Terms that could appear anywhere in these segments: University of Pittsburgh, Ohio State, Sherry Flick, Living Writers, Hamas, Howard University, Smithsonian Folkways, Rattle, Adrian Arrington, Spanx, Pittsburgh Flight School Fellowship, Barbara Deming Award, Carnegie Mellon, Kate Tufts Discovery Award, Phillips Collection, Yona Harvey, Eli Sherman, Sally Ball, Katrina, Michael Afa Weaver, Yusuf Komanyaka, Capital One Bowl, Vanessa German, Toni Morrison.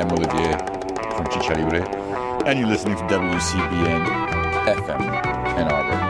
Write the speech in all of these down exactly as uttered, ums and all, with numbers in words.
am Olivier from Chicharibure, and you're listening to W C B N F M Ann Arbor.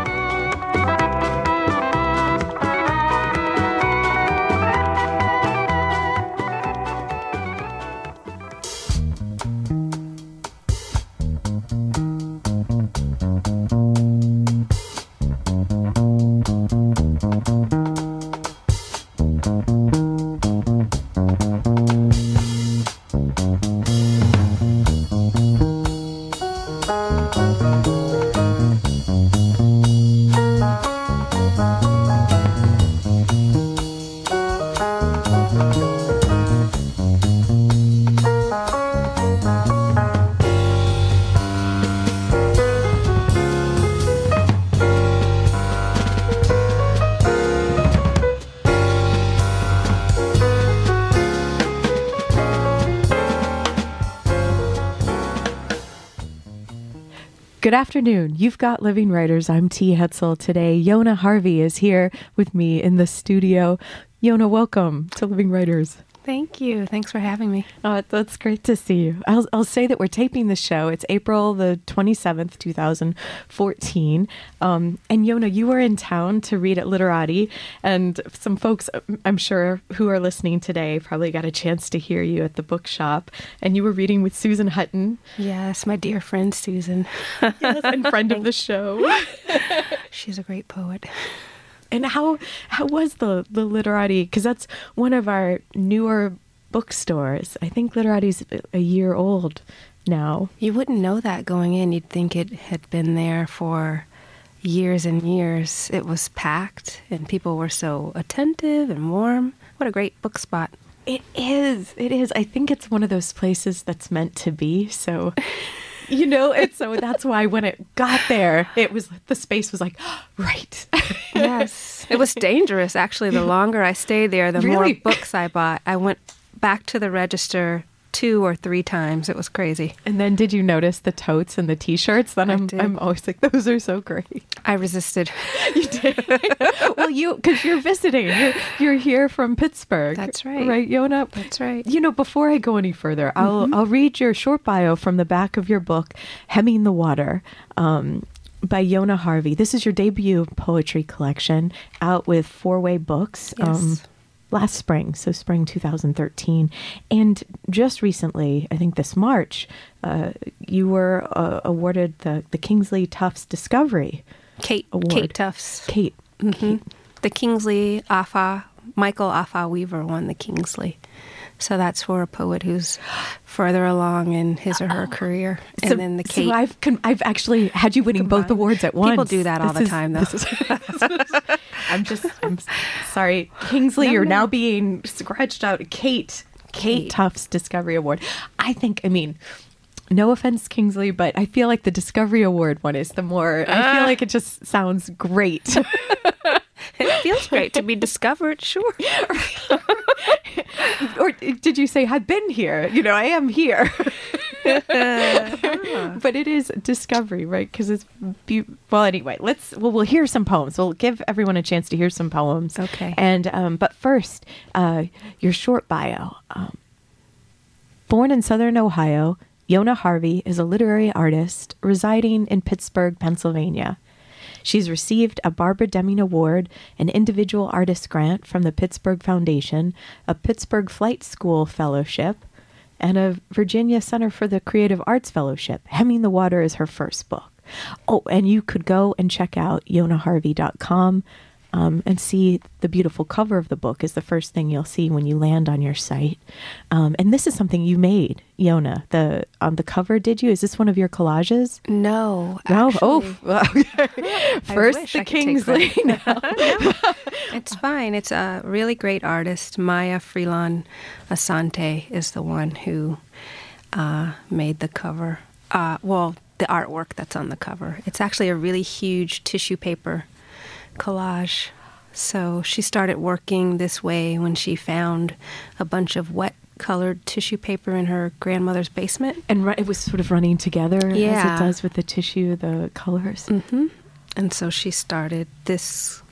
Good afternoon. You've got Living Writers. I'm T. Hetzel. Today, Yona Harvey is here with me in the studio. Yona, welcome to Living Writers. Thank you. Thanks for having me. Oh, that's great to see you. I'll, I'll say that we're taping the show. It's April the twenty-seventh, two thousand fourteen. Um, and Yona, you were in town to read at Literati, and some folks, I'm sure, who are listening today probably got a chance to hear you at the bookshop. And you were reading with Susan Hutton. Yes, my dear friend Susan. Yes, and friend of the show. She's a great poet. And how how was the, the Literati? Because that's one of our newer bookstores. I think Literati's a year old now. You wouldn't know that going in. You'd think it had been there for years and years. It was packed, and people were so attentive and warm. What a great book spot. It is. It is. I think it's one of those places that's meant to be, so... You know, and so that's why when it got there, it was the space was like, oh, right. Yes. It was dangerous, actually. The longer I stayed there, the really? more books I bought. I went back to the register two or three times. It was crazy. And then did you notice the totes and the T-shirts? Then I'm, I'm always like, those are so great. I resisted. You did? Well, you, because you're visiting. You're, you're here from Pittsburgh. That's right. Right, Yona? That's right. You know, before I go any further, I'll, mm-hmm. I'll read your short bio from the back of your book, Hemming the Water, um, by Yona Harvey. This is your debut poetry collection out with Four Way Books. Yes. Um, last spring, so spring two thousand thirteen. And just recently, I think this March, uh, you were uh, awarded the, the Kingsley Tufts Discovery Kate, Award. Kate Tufts. Kate. Mm-hmm. Kate. The Kingsley Afa, Michael Afa Weaver won the Kingsley. So that's for a poet who's further along in his or her oh. career. And so, then the Kate. So I've, con- I've actually had you winning combined. both awards at once. People do that all this the is, time, though. This is, this is, I'm just, I'm sorry. Kingsley, no, you're no. now being scratched out. Kate, Kate, Kate Tufts Discovery Award. I think, I mean... No offense, Kingsley, but I feel like the Discovery Award one is the more... Uh, I feel like it just sounds great. It feels great to be discovered, sure. Or did you say, I've been here? You know, I am here. uh-huh. But it is discovery, right? Because it's... Be- well, anyway, let's... Well, we'll hear some poems. We'll give everyone a chance to hear some poems. Okay. And um, but first, uh, your short bio. Um, born in Southern Ohio... Yona Harvey is a literary artist residing in Pittsburgh, Pennsylvania. She's received a Barbara Deming Award, an individual artist grant from the Pittsburgh Foundation, a Pittsburgh Flight School Fellowship, and a Virginia Center for the Creative Arts Fellowship. Hemming the Water is her first book. Oh, and you could go and check out yona harvey dot com um, and see the beautiful cover of the book is the first thing you'll see when you land on your site. Um, and this is something you made, Yona. The um, the cover, did you? Is this one of your collages? No. No? Oh. Okay. First the Kingsley. No. No. It's fine. It's a really great artist. Maya Freelon Asante is the one who uh, made the cover. Uh, well, the artwork that's on the cover. It's actually a really huge tissue paper collage. So she started working this way when she found a bunch of wet colored tissue paper in her grandmother's basement. And it was sort of running together yeah. as it does with the tissue, the colors. Mm-hmm. And so she started this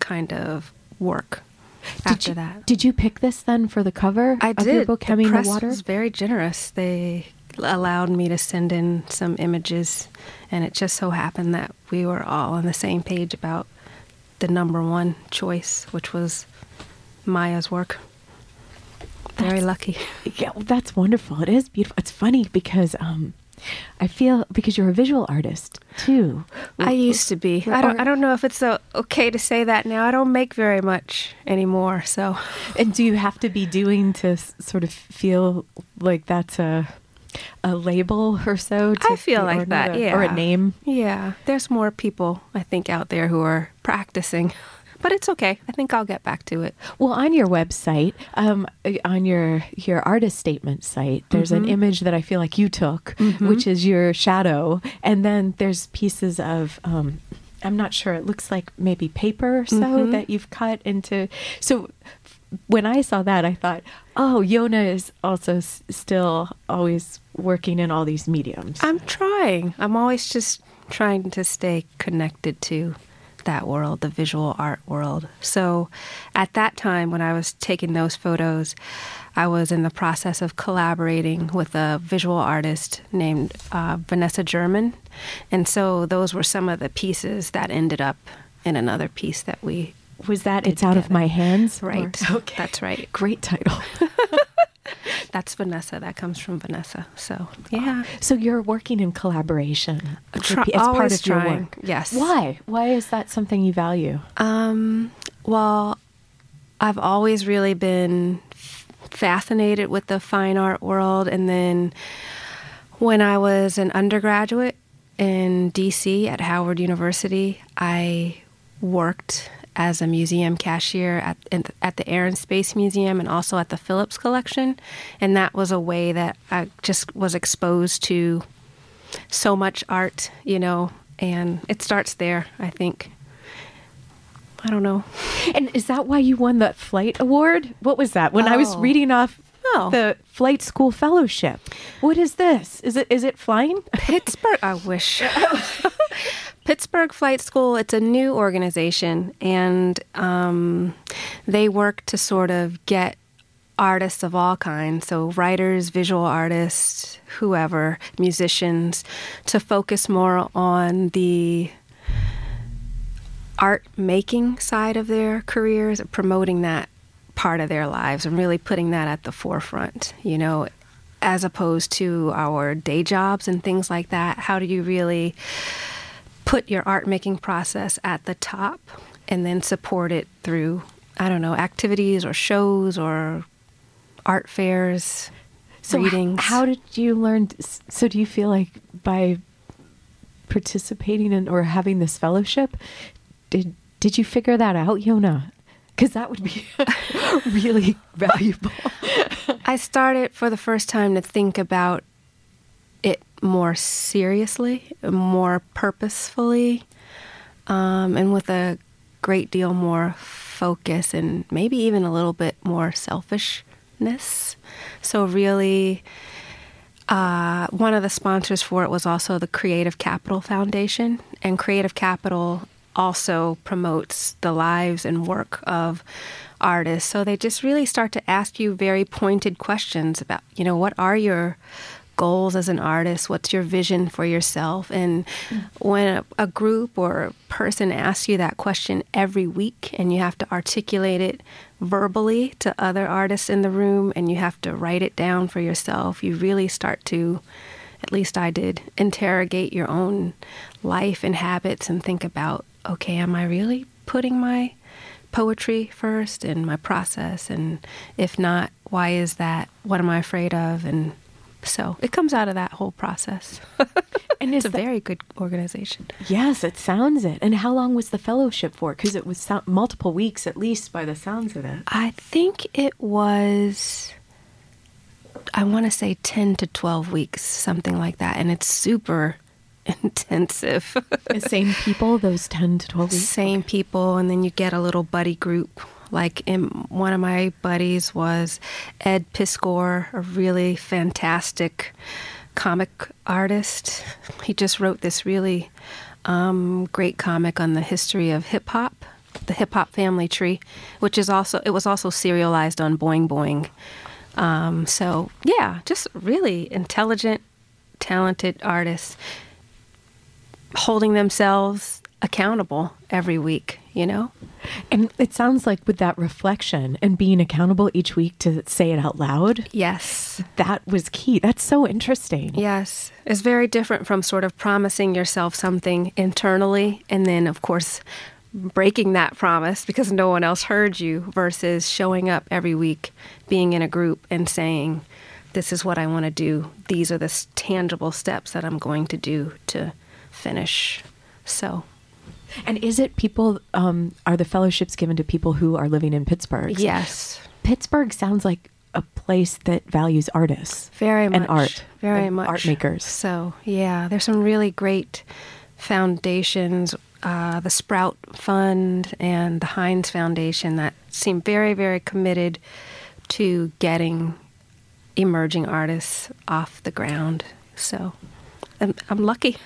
kind of work after did you, that. Did you pick this then for the cover I of did. your book, Hemming the Water? The press was very generous. They allowed me to send in some images, and it just so happened that we were all on the same page about the number one choice, which was Maya's work. Very that's, lucky. Yeah, well, that's wonderful. It is beautiful. It's funny because um, I feel because you're a visual artist too. I used to be. I don't. I don't know if it's so okay to say that now. I don't make very much anymore. So, and do you have to be doing to s- sort of feel like that's a a label or so? To I feel like that. A, yeah. Or a name. Yeah. There's more people I think out there who are practicing. But it's okay. I think I'll get back to it. Well, on your website, um, on your your artist statement site, there's mm-hmm. an image that I feel like you took, mm-hmm. which is your shadow. And then there's pieces of, um, I'm not sure, it looks like maybe paper or so mm-hmm. that you've cut into. So when I saw that, I thought, oh, Yona is also s- still always working in all these mediums. I'm trying. I'm always just trying to stay connected to that world, the visual art world. So at that time when I was taking those photos, I was in the process of collaborating with a visual artist named uh, Vanessa German. And so those were some of the pieces that ended up in another piece that we Was that It's together. Out of My Hands? Right. Or? Okay. That's right. Great title. That's Vanessa. That comes from Vanessa. So, yeah. So you're working in collaboration Try, as part of trying. your work. Yes. Why? Why is that something you value? Um, well, I've always really been fascinated with the fine art world. And then when I was an undergraduate in D C at Howard University, I worked as a museum cashier at at the Air and Space Museum and also at the Phillips Collection. And that was a way that I just was exposed to so much art, you know, and it starts there, I think. I don't know. And is that why you won that Flight Award? What was that? When oh. I was reading off oh. the Flight School Fellowship. What is this? Is it is it flying? Pittsburgh, I wish. Pittsburgh Flight School, it's a new organization, and um, they work to sort of get artists of all kinds, so writers, visual artists, whoever, musicians, to focus more on the art-making side of their careers, promoting that part of their lives and really putting that at the forefront, you know, as opposed to our day jobs and things like that. How do you really put your art-making process at the top and then support it through, I don't know, activities or shows or art fairs, so readings. How did you learn? So do you feel like by participating in or having this fellowship, did did you figure that out, Yona? Because that would be really valuable. I started for the first time to think about it more seriously, more purposefully, um, and with a great deal more focus and maybe even a little bit more selfishness. So really, uh, one of the sponsors for it was also the Creative Capital Foundation, and Creative Capital also promotes the lives and work of artists. So they just really start to ask you very pointed questions about, you know, what are your goals as an artist? What's your vision for yourself? And when a, a group or a person asks you that question every week, and you have to articulate it verbally to other artists in the room, and you have to write it down for yourself, you really start to, at least I did, interrogate your own life and habits and think about, okay, am I really putting my poetry first and my process? And if not, why is that? What am I afraid of? And so it comes out of that whole process. And it's a that, very good organization. Yes, it sounds it. And how long was the fellowship for? Because it was so- multiple weeks, at least, by the sounds of it. I think it was, I want to say ten to twelve weeks, something like that. And it's super intensive. The same people, those ten to twelve weeks? Same people. And then you get a little buddy group. Like in, one of my buddies was Ed Piskor, a really fantastic comic artist. He just wrote this really um, great comic on the history of hip hop. the hip hop family tree, which is also it was also serialized on Boing Boing. Um, so yeah, just really intelligent, talented artists holding themselves accountable every week, you know? And it sounds like with that reflection and being accountable each week to say it out loud. Yes. That was key. That's so interesting. Yes. It's very different from sort of promising yourself something internally and then, of course, breaking that promise because no one else heard you versus showing up every week, being in a group and saying, this is what I want to do. These are the tangible steps that I'm going to do to finish. So... And is it people, um, are the fellowships given to people who are living in Pittsburgh? Yes. Pittsburgh sounds like a place that values artists. Very much. And art. Very and much. Art makers. So, yeah, there's some really great foundations, uh, the Sprout Fund and the Heinz Foundation that seem very, very committed to getting emerging artists off the ground. So... I'm, I'm lucky.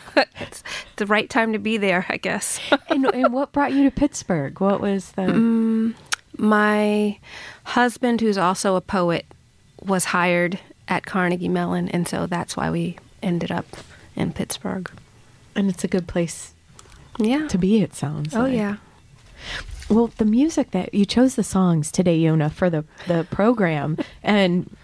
It's the right time to be there, I guess. and, and what brought you to Pittsburgh? What was the... Um, my husband, who's also a poet, was hired at Carnegie Mellon, and so that's why we ended up in Pittsburgh. And it's a good place yeah. to be, it sounds Oh, like. yeah. Well, the music that... You chose the songs today, Yona, for the, the program, and...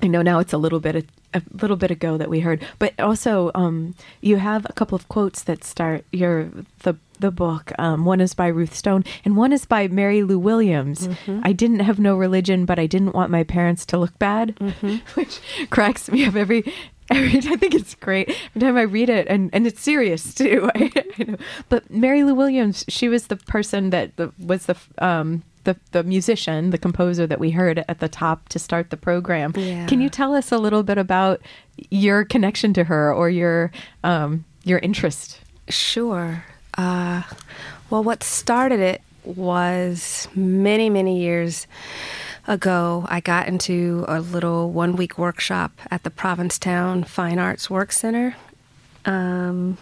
I know now it's a little bit a little bit ago that we heard, but also um, you have a couple of quotes that start your the the book. Um, one is by Ruth Stone, and one is by Mary Lou Williams. Mm-hmm. I didn't have no religion, but I didn't want my parents to look bad, mm-hmm. which cracks me up every every. I think it's great every time I read it, and, and it's serious too. I, I know. But Mary Lou Williams, she was the person that the, was the. Um, The, the musician, the composer that we heard at the top to start the program. Yeah. Can you tell us a little bit about your connection to her or your um, your interest? Sure. Uh, well, what started it was many, many years ago, I got into a little one-week workshop at the Provincetown Fine Arts Work Center. Um,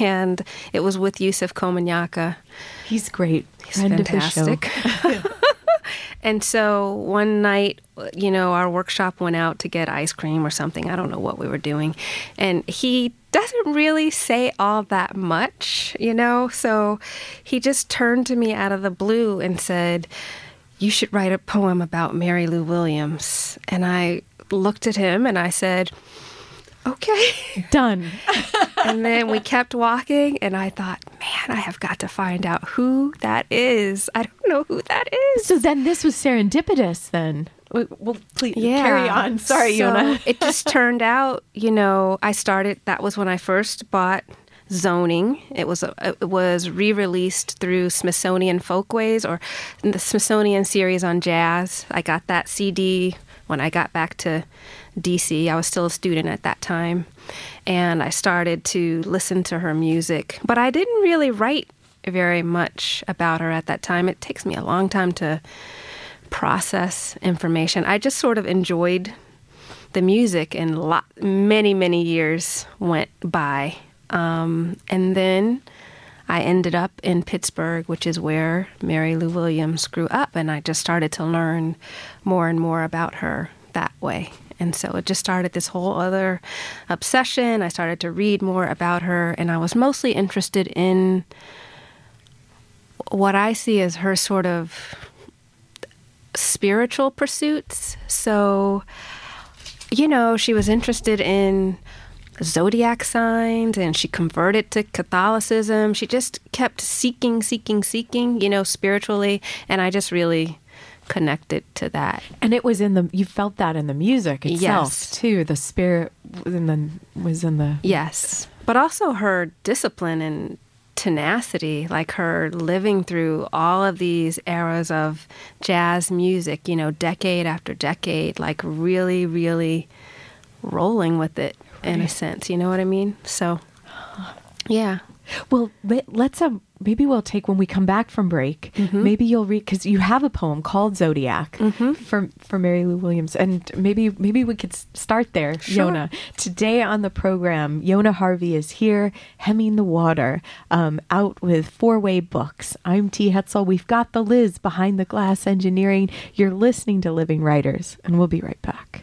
and it was with Yusuf Komanyaka. He's great. He's End fantastic. And so one night, you know, our workshop went out to get ice cream or something. I don't know what we were doing. And he doesn't really say all that much, you know. So he just turned to me out of the blue and said, you should write a poem about Mary Lou Williams. And I looked at him and I said... Okay. Done. And then we kept walking, and I thought, man, I have got to find out who that is. I don't know who that is. So then this was serendipitous then. Well, please yeah. carry on. Sorry, so Yona. It just turned out, you know, I started, that was when I first bought Zoning. It was, a, it was re-released through Smithsonian Folkways or the Smithsonian series on jazz. I got that C D when I got back to D C. I was still a student at that time, and I started to listen to her music. But I didn't really write very much about her at that time. It takes me a long time to process information. I just sort of enjoyed the music, and lot, many, many years went by. Um, and then I ended up in Pittsburgh, which is where Mary Lou Williams grew up, and I just started to learn more and more about her that way. And so it just started this whole other obsession. I started to read more about her, and I was mostly interested in what I see as her sort of spiritual pursuits. So, you know, she was interested in zodiac signs, and she converted to Catholicism. She just kept seeking, seeking, seeking, you know, spiritually, and I just really... connected to that. And it was in the, you felt that in the music itself, yes. too. The spirit was in the, was in the... Yes. But also her discipline and tenacity, like her living through all of these eras of jazz music, you know, decade after decade, like really, really rolling with it, right. in a sense. You know what I mean? So, yeah. Well, let's um, maybe we'll take when we come back from break. Mm-hmm. Maybe you'll read, because you have a poem called Zodiac mm-hmm. for for Mary Lou Williams, and maybe maybe we could start there. Sure. Yona, today on the program, Yona Harvey is here, Hemming the Water, um, out with Four Way Books. I'm T. Hetzel. We've got the Liz behind the glass engineering. You're listening to Living Writers, and we'll be right back.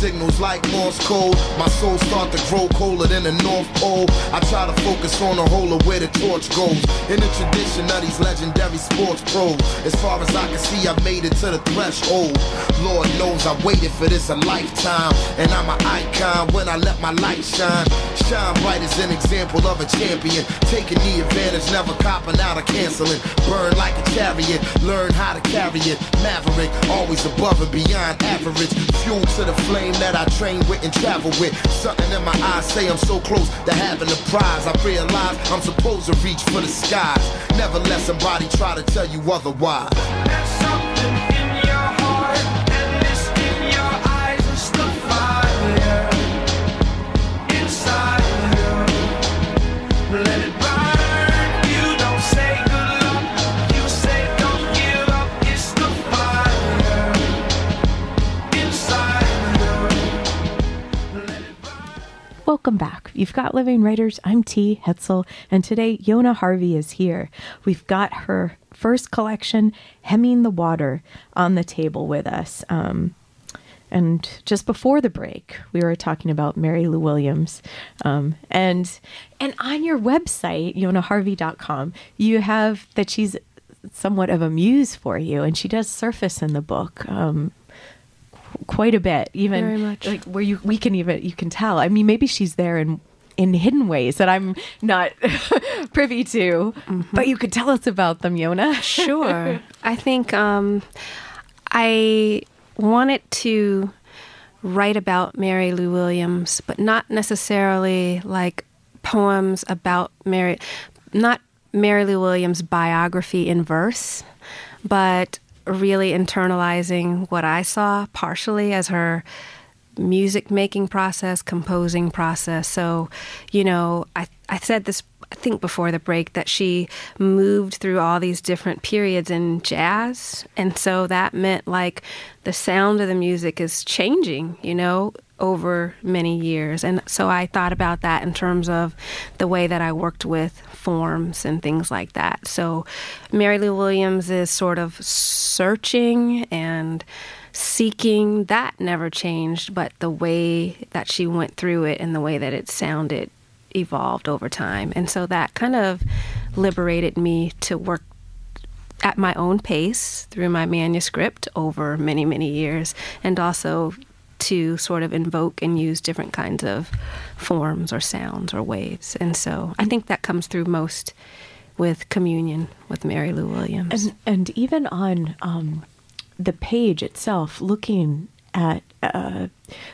Signals like Morse code, my soul start to grow colder than the North Pole. I try to focus on the hole of where the torch goes, in the tradition of these legendary sports pros. As far as I can see, I've made it to the threshold. Lord knows I waited for this a lifetime, and I'm an icon when I let my light shine. Shine bright as an example of a champion, taking the advantage, never copping out or canceling. Burn like a chariot, learn how to carry it. Maverick, always above and beyond average. Fuel to the flame that I train with and travel with. Something in my eyes say I'm so close to having the prize. I realize I'm supposed to reach for the skies. Never let somebody try to tell you otherwise. There's something in your heart, and it's in your eyes. It's the fire inside you. Let it burn. You don't say good luck. You say don't give up. It's the fire inside you. Let it burn. Welcome back. You've got Living Writers. I'm T. Hetzel, and today Yona Harvey is here. We've got her first collection, Hemming the Water, on the table with us. Um, and just before the break, we were talking about Mary Lou Williams. Um, and and on your website, yona harvey dot com, you have that she's somewhat of a muse for you, and she does surface in the book um, qu- quite a bit, even very much. Like where you we can even you can tell. I mean, maybe she's there in in hidden ways that I'm not privy to, mm-hmm. but you could tell us about them, Yona. Sure. I think um, I wanted to write about Mary Lou Williams, but not necessarily like poems about Mary, not Mary Lou Williams' biography in verse, but really internalizing what I saw partially as her music making process, composing process. So, you know, I I said this, I think before the break, that she moved through all these different periods in jazz. And so that meant like the sound of the music is changing, you know, over many years. And so I thought about that in terms of the way that I worked with forms and things like that. So Mary Lou Williams is sort of searching and seeking. That never changed, but the way that she went through it and the way that it sounded evolved over time. And so that kind of liberated me to work at my own pace through my manuscript over many, many years, and also to sort of invoke and use different kinds of forms or sounds or waves. And so I think that comes through most with communion with Mary Lou Williams. And, and even on um, the page itself, looking at uh,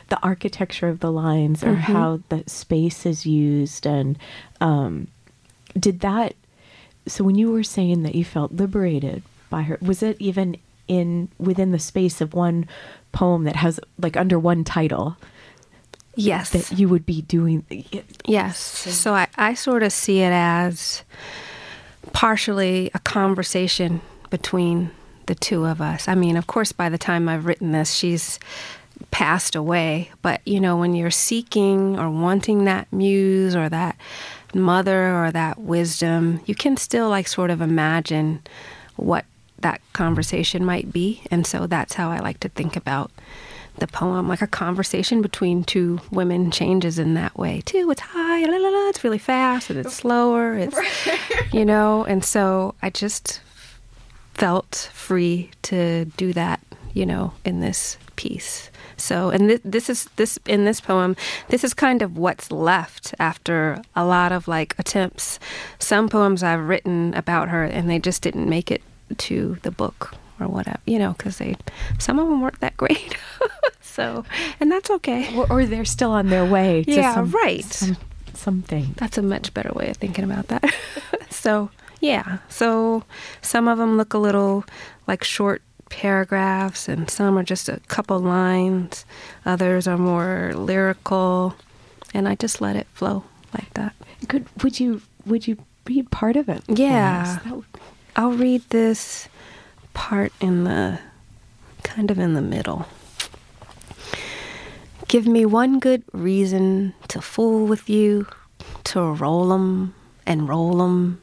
the architecture of the lines or mm-hmm. how the space is used. And um, did that, so when you were saying that you felt liberated by her, was it even in within the space of one poem that has like under one title? Yes. That you would be doing. Yes. So, so I, I sort of see it as partially a conversation between the two of us. I mean, of course, by the time I've written this, she's passed away. But, you know, when you're seeking or wanting that muse or that mother or that wisdom, you can still like sort of imagine what that conversation might be. And so that's how I like to think about the poem, like a conversation between two women, changes in that way too. It's high, la, la, la, it's really fast, and it's slower. It's, you know, and so I just felt free to do that, you know, in this piece. So, and th- this is this in this poem, this is kind of what's left after a lot of like attempts. Some poems I've written about her and they just didn't make it to the book or whatever, you know, because they, some of them weren't that great. So, and that's okay. Or, or they're still on their way to yeah, some, right. some, something. That's a much better way of thinking about that. So, yeah. So some of them look a little like short paragraphs, and some are just a couple lines. Others are more lyrical, and I just let it flow like that. Good. Would you would you read part of it? Yeah, that would... I'll read this part in the kind of in the middle. Give me one good reason to fool with you, to roll 'em and roll 'em.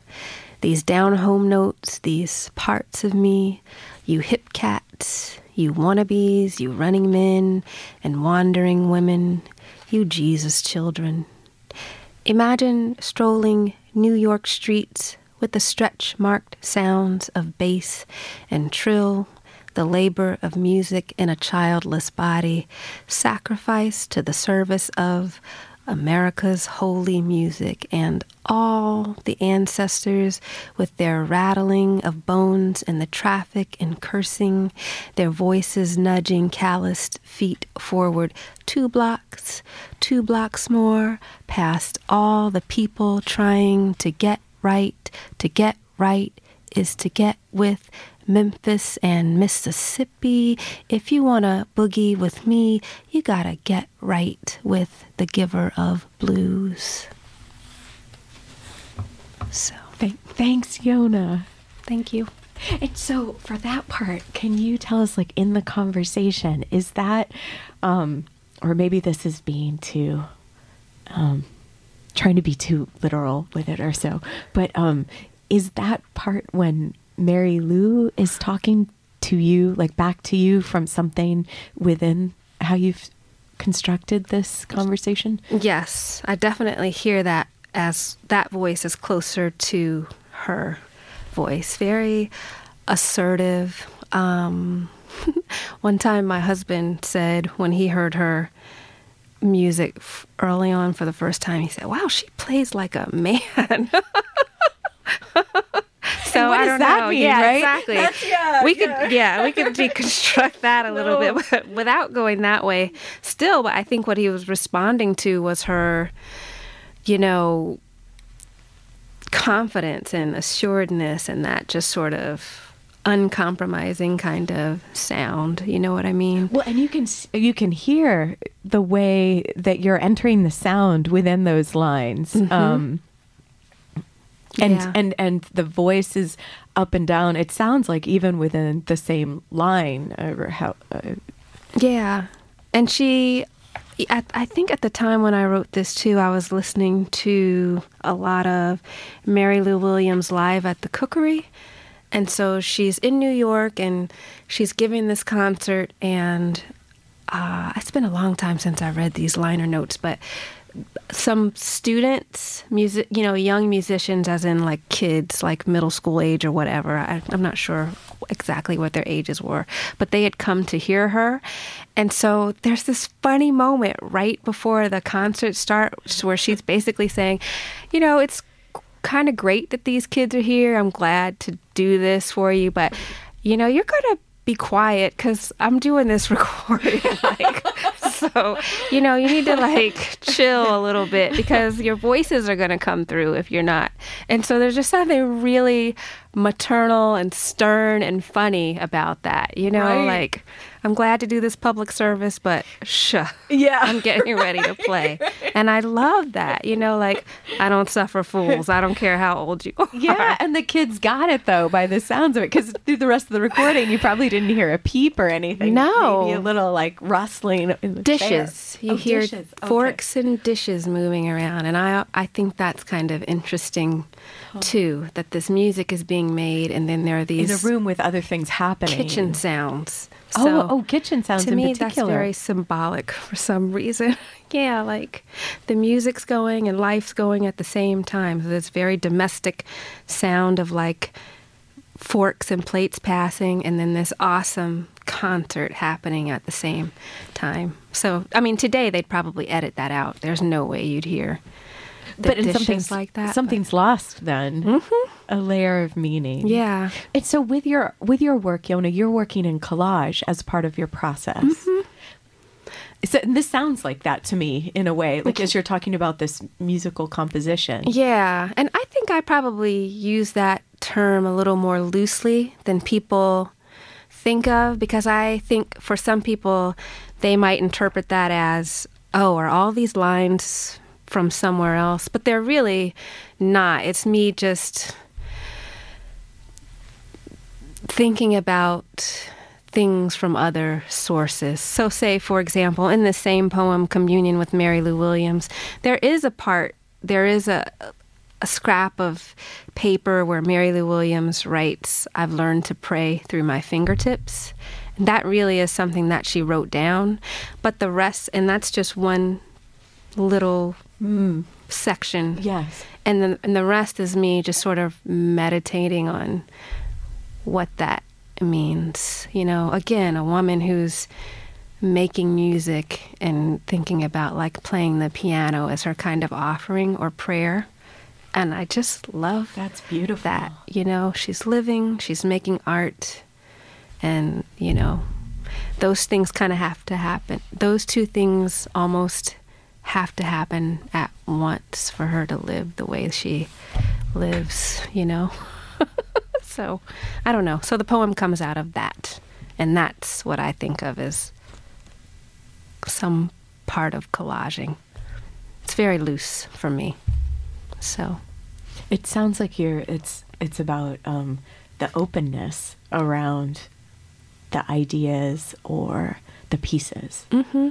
These down home notes, these parts of me. You hip cats, you wannabes, you running men and wandering women, you Jesus children. Imagine strolling New York streets with the stretch-marked sounds of bass and trill, the labor of music in a childless body, sacrifice to the service of America's holy music, and all the ancestors with their rattling of bones and the traffic and cursing, their voices nudging calloused feet forward two blocks, two blocks more, past all the people trying to get right. To get right is to get with Memphis and Mississippi. If you want to boogie with me, you gotta get right with the giver of blues. So Th- thanks, Yona. Thank you. And so for that part, can you tell us, like, in the conversation, is that, um, or maybe this is being too, um, trying to be too literal with it or so, but um, is that part when Mary Lou is talking to you, like back to you from something within how you've constructed this conversation? Yes, I definitely hear that, as that voice is closer to her voice. Very assertive. Um, one time my husband said when he heard her music early on for the first time, he said, wow, she plays like a man. So what I don't does that know. Mean, yeah, right? Exactly. That's, yeah, we yeah. could, yeah, we could deconstruct that a no. little bit, but without going that way. Still, I think what he was responding to was her, you know, confidence and assuredness, and that just sort of uncompromising kind of sound. You know what I mean? Well, and you can you can hear the way that you're entering the sound within those lines. Mm-hmm. Um, And, yeah. and and the voice is up and down. It sounds like even within the same line. Over how, uh, yeah. And she, I, I think at the time when I wrote this too, I was listening to a lot of Mary Lou Williams live at the Cookery. And so she's in New York and she's giving this concert. And uh, it's been a long time since I read these liner notes, but some students, music, you know, young musicians, as in like kids, like middle school age or whatever. I, I'm not sure exactly what their ages were, but they had come to hear her. And so there's this funny moment right before the concert starts where she's basically saying, you know, it's kind of great that these kids are here. I'm glad to do this for you, but, you know, you're going to be quiet because I'm doing this recording. Like, so, you know, you need to like chill a little bit because your voices are going to come through if you're not. And so there's just something really maternal and stern and funny about that, you know, right. Like, I'm glad to do this public service, but shh, yeah. I'm getting ready to play. Right. And I love that, you know, like, I don't suffer fools. I don't care how old you are. Yeah, and the kids got it, though, by the sounds of it, because through the rest of the recording, you probably didn't hear a peep or anything. No. Maybe a little, like, rustling in the dishes. Chair. You oh, hear dishes. Forks okay. and dishes moving around, and I, I think that's kind of interesting, oh. too, that this music is being made, and then there are these... in a room with other things happening. Kitchen sounds. So, oh, Oh, kitchen sounds in particular. To me, that's very symbolic for some reason. Yeah, like the music's going and life's going at the same time. So this very domestic sound of like forks and plates passing, and then this awesome concert happening at the same time. So, I mean, today they'd probably edit that out. There's no way you'd hear the but dishes something's, like that. Something's but. lost then. Mm-hmm. A layer of meaning. Yeah. And so with your with your work, Yona, you're working in collage as part of your process. Mm-hmm. So this sounds like that to me in a way, like as you're talking about this musical composition. Yeah. And I think I probably use that term a little more loosely than people think of, because I think for some people, they might interpret that as, oh, are all these lines from somewhere else? But they're really not. It's me just thinking about things from other sources. So say, for example, in the same poem, Communion with Mary Lou Williams, there is a part, there is a, a scrap of paper where Mary Lou Williams writes, "I've learned to pray through my fingertips." And that really is something that she wrote down. But the rest, and that's just one little mm. section. Yes. And the, and the rest is me just sort of meditating on what that means. You know, again, a woman who's making music and thinking about like playing the piano as her kind of offering or prayer. And I just love that's beautiful. That, you know, she's living, she's making art, and, you know, those things kind of have to happen. Those two things almost have to happen at once for her to live the way she lives, you know. So, I don't know. So the poem comes out of that, and that's what I think of as some part of collaging. It's very loose for me. So, it sounds like you're. It's it's about um, the openness around the ideas or the pieces, mm-hmm.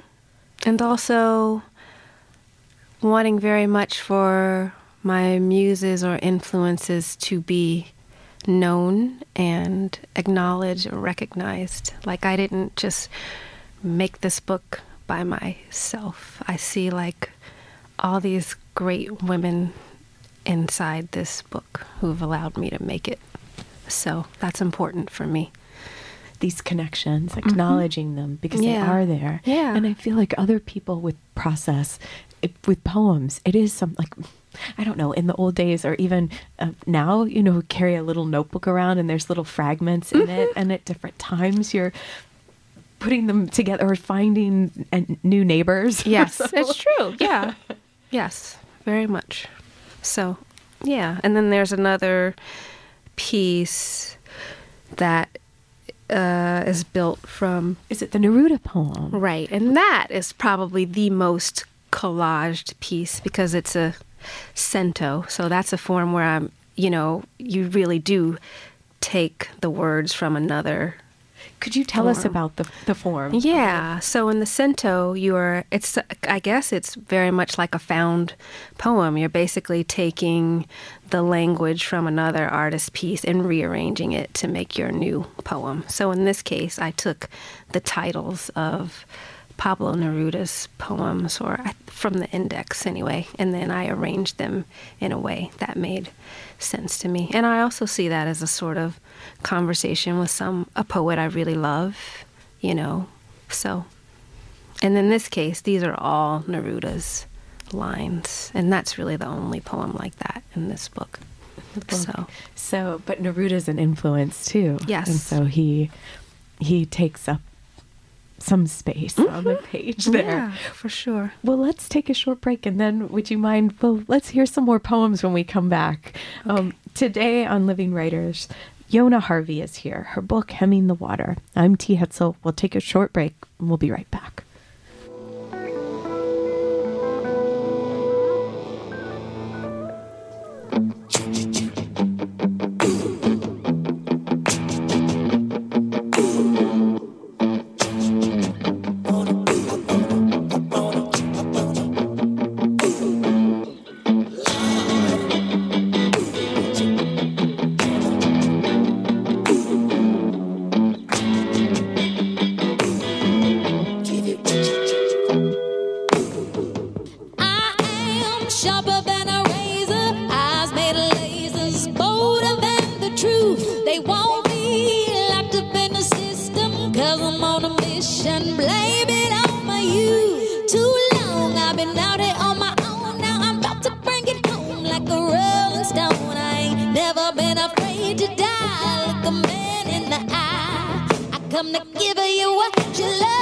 and also wanting very much for my muses or influences to be known and acknowledged, or recognized. Like I didn't just make this book by myself. I see like all these great women inside this book who've allowed me to make it. So that's important for me. These connections, acknowledging mm-hmm. them because yeah. they are there. Yeah. And I feel like other people with process, it, with poems, it is some like, I don't know, in the old days or even uh, now, you know, carry a little notebook around and there's little fragments in mm-hmm. it. And at different times you're putting them together or finding and new neighbors. Yes, so. It's true. Yeah. Yes, very much. So, yeah. And then there's another piece that uh, is built from... Is it the Neruda poem? Right. And that is probably the most collaged piece because it's a cento. So that's a form where I'm, you know, you really do take the words from another. Could you tell form. us about the the form? Yeah. So in the cento, you're it's I guess it's very much like a found poem. You're basically taking the language from another artist's piece and rearranging it to make your new poem. So in this case, I took the titles of Pablo Neruda's poems, or from the index anyway, and then I arranged them in a way that made sense to me. And I also see that as a sort of conversation with some a poet I really love, you know. So, and in this case, these are all Neruda's lines, and that's really the only poem like that in this book. The book. So, so, but Neruda's an influence too. Yes, and so he he takes up some space mm-hmm. on the page there. Yeah, for sure. Well, let's take a short break, and then would you mind, well, let's hear some more poems when we come back. Okay. Um, today on Living Writers, Yona Harvey is here. Her book, Hemming the Water. I'm T. Hetzel. We'll take a short break, and we'll be right back. never been afraid to die. Look a man in the eye. I come to give you what you love.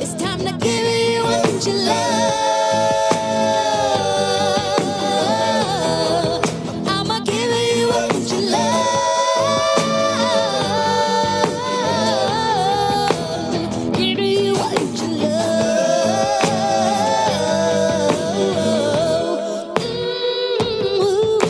It's time to give you what you love. I'ma give you what you love. Give you what you love. Ooh,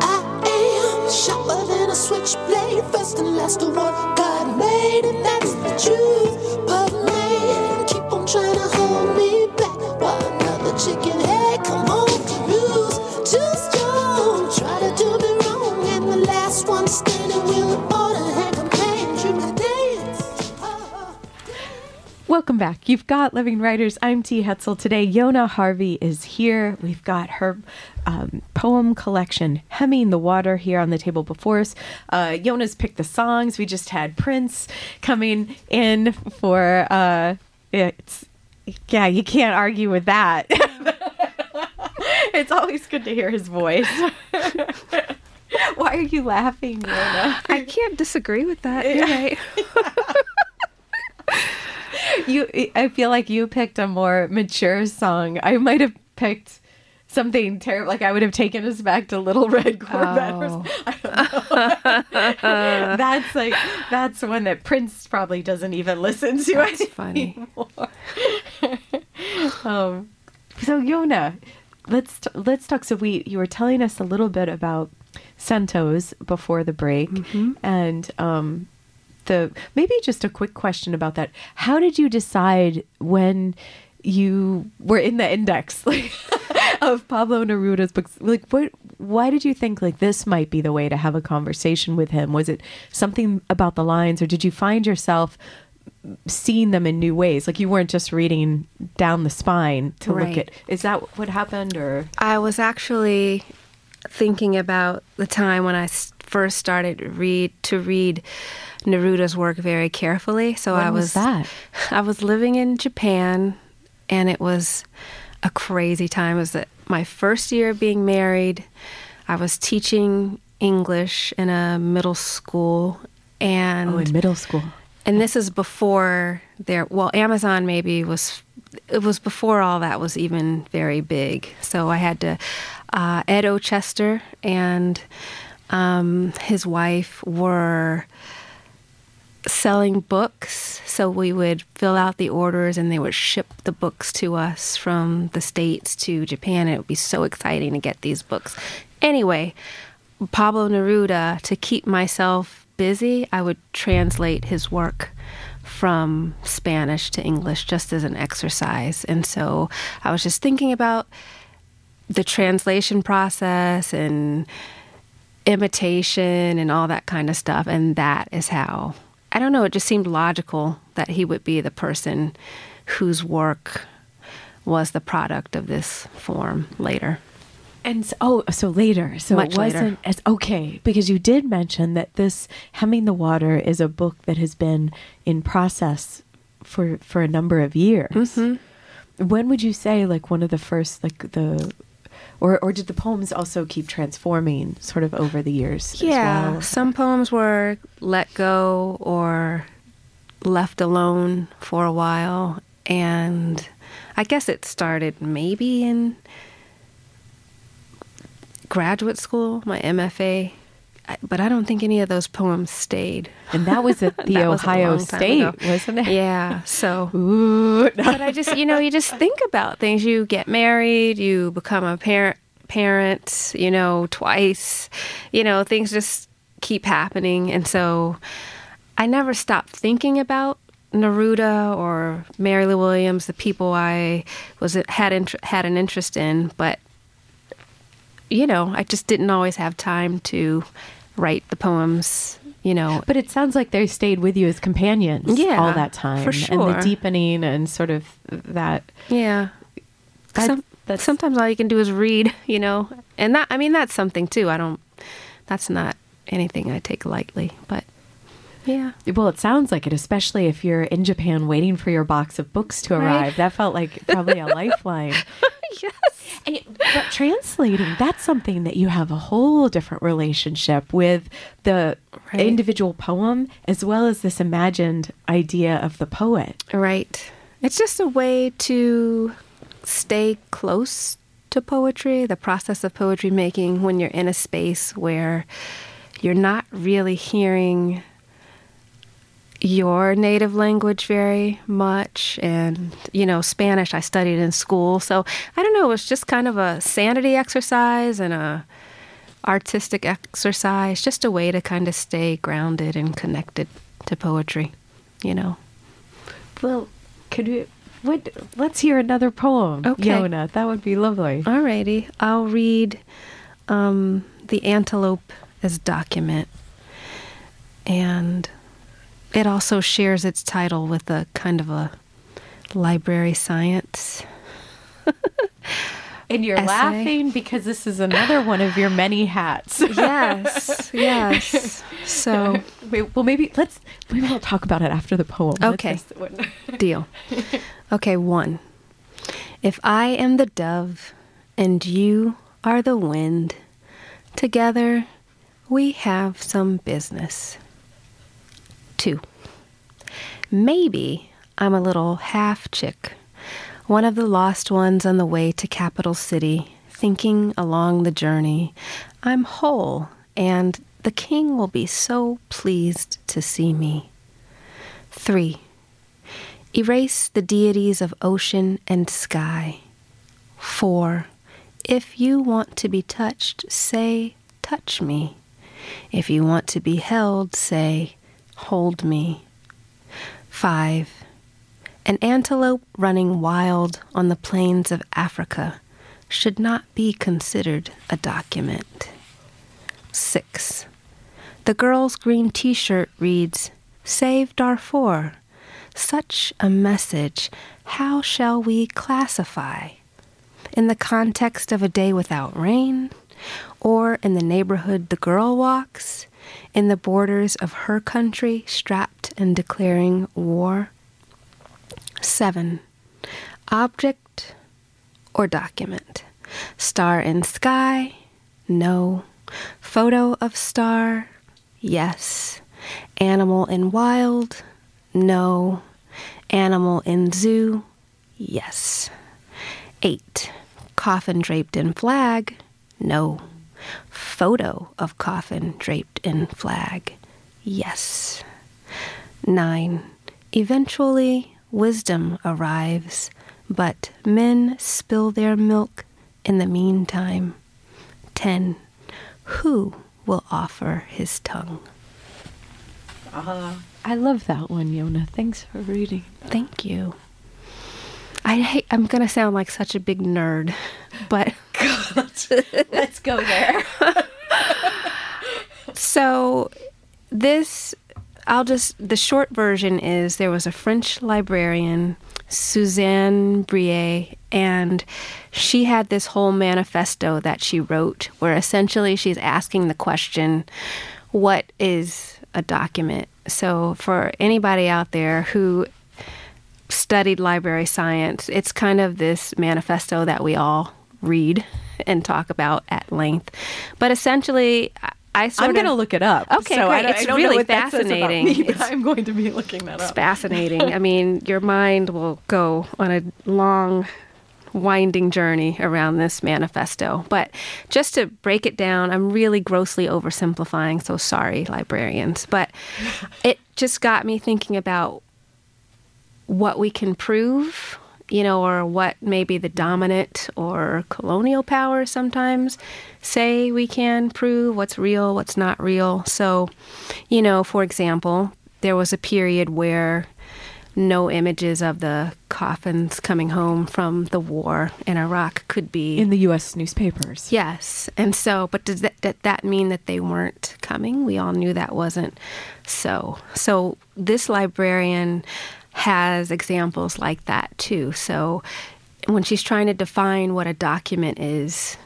I am sharper than a switchblade, first and last to one God made, and that's the truth. But man, keep on trying to hold me back. Why another chicken head? Come on, lose. Too strong, try to do me wrong, and the last one standing will order and command you to dance. Oh, dance. Welcome back. You've got Living Writers. I'm T. Hetzel. Today, Yona Harvey is here. We've got her um, poem collection, Hemming the Water, here on the table before us. Uh, Yona's picked the songs. We just had Prince coming in for... Uh, it's Yeah, you can't argue with that. It's always good to hear his voice. Why are you laughing, Yona? I can't disagree with that. You're right. You, I feel like you picked a more mature song. I might have picked something terrible. Like I would have taken us back to Little Red Corvette. Oh. Or I don't know. That's like that's one that Prince probably doesn't even listen to. That's anymore. Funny. um, so Yona, let's t- let's talk. So we you were telling us a little bit about Santos before the break, mm-hmm. and. Um, The maybe just a quick question about that. How did you decide when you were in the index like, of Pablo Neruda's books? Like, what? Why did you think like this might be the way to have a conversation with him? Was it something about the lines, or did you find yourself seeing them in new ways? Like you weren't just reading down the spine to right. look at. Is that what happened? Or I was actually thinking about the time when I first started read to read. Neruda's work very carefully. So when I was, was that? I was living in Japan, and it was a crazy time. It was the, my first year being married. I was teaching English in a middle school, and oh, in middle school. And this is before there. Well, Amazon maybe was. It was before all that was even very big. So I had to uh, Ed O'Chester and um, his wife were. Selling books, so we would fill out the orders and they would ship the books to us from the States to Japan. It would be so exciting to get these books. Anyway, Pablo Neruda, to keep myself busy, I would translate his work from Spanish to English just as an exercise. And so I was just thinking about the translation process and imitation and all that kind of stuff, and that is how... I don't know, it just seemed logical that he would be the person whose work was the product of this form later. And so, oh, so later. So Much it wasn't later. As, okay, because you did mention that this Hemming the Water is a book that has been in process for, for a number of years. Mm-hmm. When would you say, like, one of the first, like, the... Or or did the poems also keep transforming sort of over the years? Yeah, as well? Some poems were let go or left alone for a while. And I guess it started maybe in graduate school, my M F A. But I don't think any of those poems stayed. And that was at the Ohio State, ago. Wasn't it? Yeah. So, Ooh, no. But I just, you know, you just think about things. You get married, you become a parent, parent, you know, twice, you know, things just keep happening. And so I never stopped thinking about Neruda or Mary Lou Williams, the people I was had int- had an interest in, but you know, I just didn't always have time to write the poems, you know. But it sounds like they stayed with you as companions yeah, all that time. For sure. And the deepening and sort of that. Yeah. That, Some, that's, sometimes all you can do is read, you know. And that, I mean, that's something too. I don't, that's not anything I take lightly, but. Yeah. Well, it sounds like it, especially if you're in Japan waiting for your box of books to arrive. Right? That felt like probably a lifeline. Yes. But translating, that's something that you have a whole different relationship with the right. individual poem, as well as this imagined idea of the poet. Right. It's just a way to stay close to poetry, the process of poetry making, when you're in a space where you're not really hearing your native language very much. And, you know, Spanish I studied in school. So, I don't know, it was just kind of a sanity exercise and a artistic exercise, just a way to kind of stay grounded and connected to poetry, you know. Well, could we, what, let's hear another poem, okay. Yona. That would be lovely. All righty. I'll read um, The Antelope as Document. And it also shares its title with a kind of a library science. And you're essay. Laughing because this is another one of your many hats. Yes, yes. So Wait, well, maybe let's, we will talk about it after the poem. Okay, deal. Okay, one. If I am the dove and you are the wind, together we have some business. Two. Maybe I'm a little half chick, one of the lost ones on the way to Capital City, thinking along the journey, I'm whole, and the king will be so pleased to see me. Three. Erase the deities of ocean and sky. Four. If you want to be touched, say, touch me. If you want to be held, say, hold me. Five. An antelope running wild on the plains of Africa should not be considered a document. Six. The girl's green t-shirt reads, Save Darfur. Such a message. How shall we classify? In the context of a day without rain, or in the neighborhood the girl walks, in the borders of her country, strapped and declaring war. Seven. Object or document. Star in sky, no. Photo of star, yes. Animal in wild, no. Animal in zoo, yes. Eight. Coffin draped in flag, no. Photo of coffin draped in flag, yes. Nine. Eventually, wisdom arrives, but men spill their milk in the meantime. Ten. Who will offer his tongue? Uh, I love that one, Yona. Thanks for reading. Thank you. I hate, I'm going to sound like such a big nerd, but let's go there. So this, I'll just, the short version is there was a French librarian, Suzanne Brier, and she had this whole manifesto that she wrote where essentially she's asking the question, what is a document? So for anybody out there who studied library science, it's kind of this manifesto that we all read and talk about at length. But essentially, I sort I'm of... I'm going to look it up. Okay, so great. I, it's I don't really know what fascinating. That says about me, but it's, I'm going to be looking that up. It's fascinating. I mean, your mind will go on a long, winding journey around this manifesto. But just to break it down, I'm really grossly oversimplifying, so sorry, librarians. But it just got me thinking about what we can prove, you know, or what maybe the dominant or colonial powers sometimes say we can prove, what's real, what's not real. So, you know, for example, there was a period where no images of the coffins coming home from the war in Iraq could be... in the U S newspapers. Yes. And so, but does that, that, that mean that they weren't coming? We all knew that wasn't so. So this librarian has examples like that too. So when she's trying to define what a document is,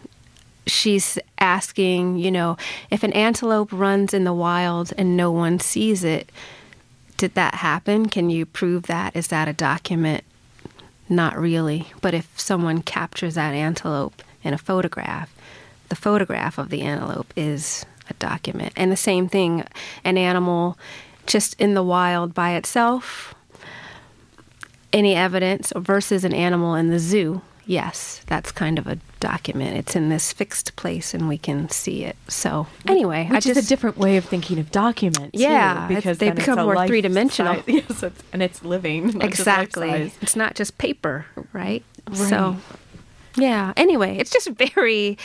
she's asking, you know, if an antelope runs in the wild and no one sees it, did that happen? Can you prove that? Is that a document? Not really. But if someone captures that antelope and a photograph, the photograph of the antelope is a document. And the same thing, an animal just in the wild by itself, any evidence versus an animal in the zoo, yes, that's kind of a document. It's in this fixed place and we can see it. So anyway, which I just, is a different way of thinking of documents. Yeah, too, because they become more three dimensional. Yes, it's, and it's living. Exactly, it's not just paper, right? right? So yeah. Anyway, it's just very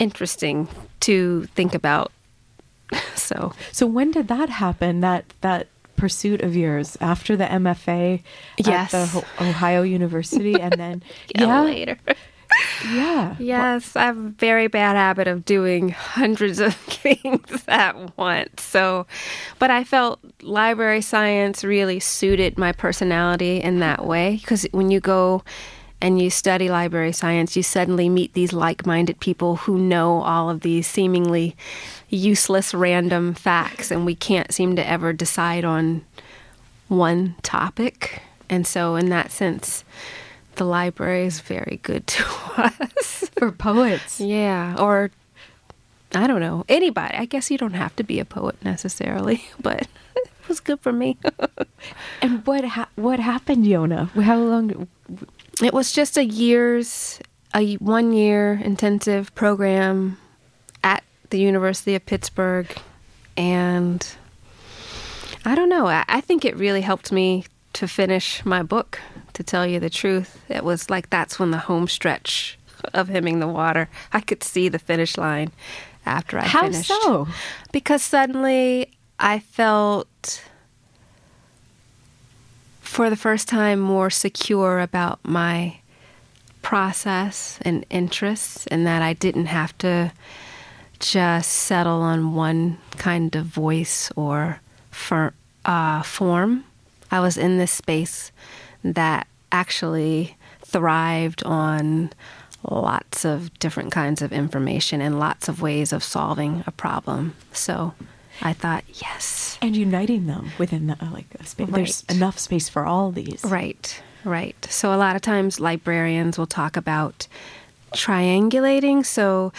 interesting to think about. So so when did that happen? That that. pursuit of yours after the M F A yes. at the Ohio University and then yeah later yeah yes I have a very bad habit of doing hundreds of things at once, so but I felt library science really suited my personality in that way, because when you go and you study library science you suddenly meet these like-minded people who know all of these seemingly useless random facts, and we can't seem to ever decide on one topic. And so in that sense, the library is very good to us. For poets. Yeah, or I don't know, anybody. I guess you don't have to be a poet necessarily, but it was good for me. And what ha- what happened, Yona? How long? It was just a year's, a one-year intensive program at the University of Pittsburgh, and I don't know, I, I think it really helped me to finish my book, to tell you the truth. It was like, that's when the home stretch of Hemming the Water, I could see the finish line after I How finished. How so? Because suddenly I felt, for the first time, more secure about my process and interests, and that I didn't have to just settle on one kind of voice or for, uh, form. I was in this space that actually thrived on lots of different kinds of information and lots of ways of solving a problem. So I thought, yes. And uniting them within the, like a space. Right. There's enough space for all these. Right, right. So a lot of times librarians will talk about triangulating. So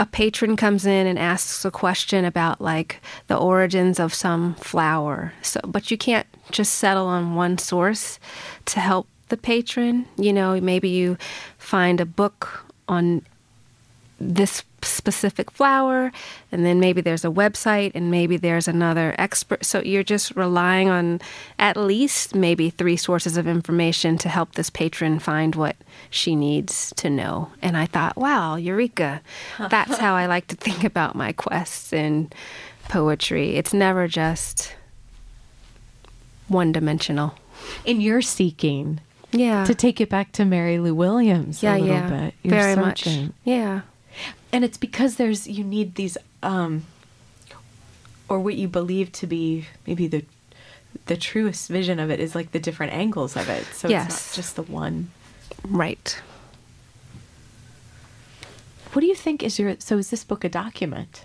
a patron comes in and asks a question about like the origins of some flower. So, but you can't just settle on one source to help the patron. You know, maybe you find a book on this specific flower, and then maybe there's a website, and maybe there's another expert. So you're just relying on at least maybe three sources of information to help this patron find what she needs to know. And I thought, wow, eureka. That's how I like to think about my quests in poetry. It's never just one-dimensional. In your seeking, yeah, to take it back to Mary Lou Williams yeah, a little yeah. bit. You're very searching. Much. Yeah. And it's because there's, you need these, um, or what you believe to be maybe the the truest vision of it is like the different angles of it. So yes. It's not just the one. Right. What do you think is your, so is this book a document?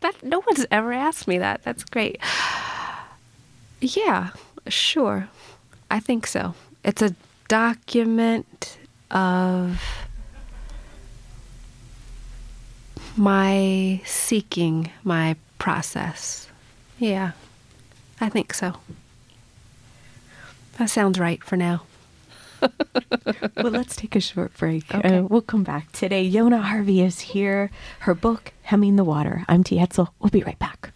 That no one's ever asked me that. That's great. Yeah, sure. I think so. It's a document of my seeking, my process. Yeah, I think so. That sounds right for now. Well, let's take a short break. Okay. Uh, we'll come back today. Yona Harvey is here. Her book, Hemming the Water. I'm T. Hetzel. We'll be right back.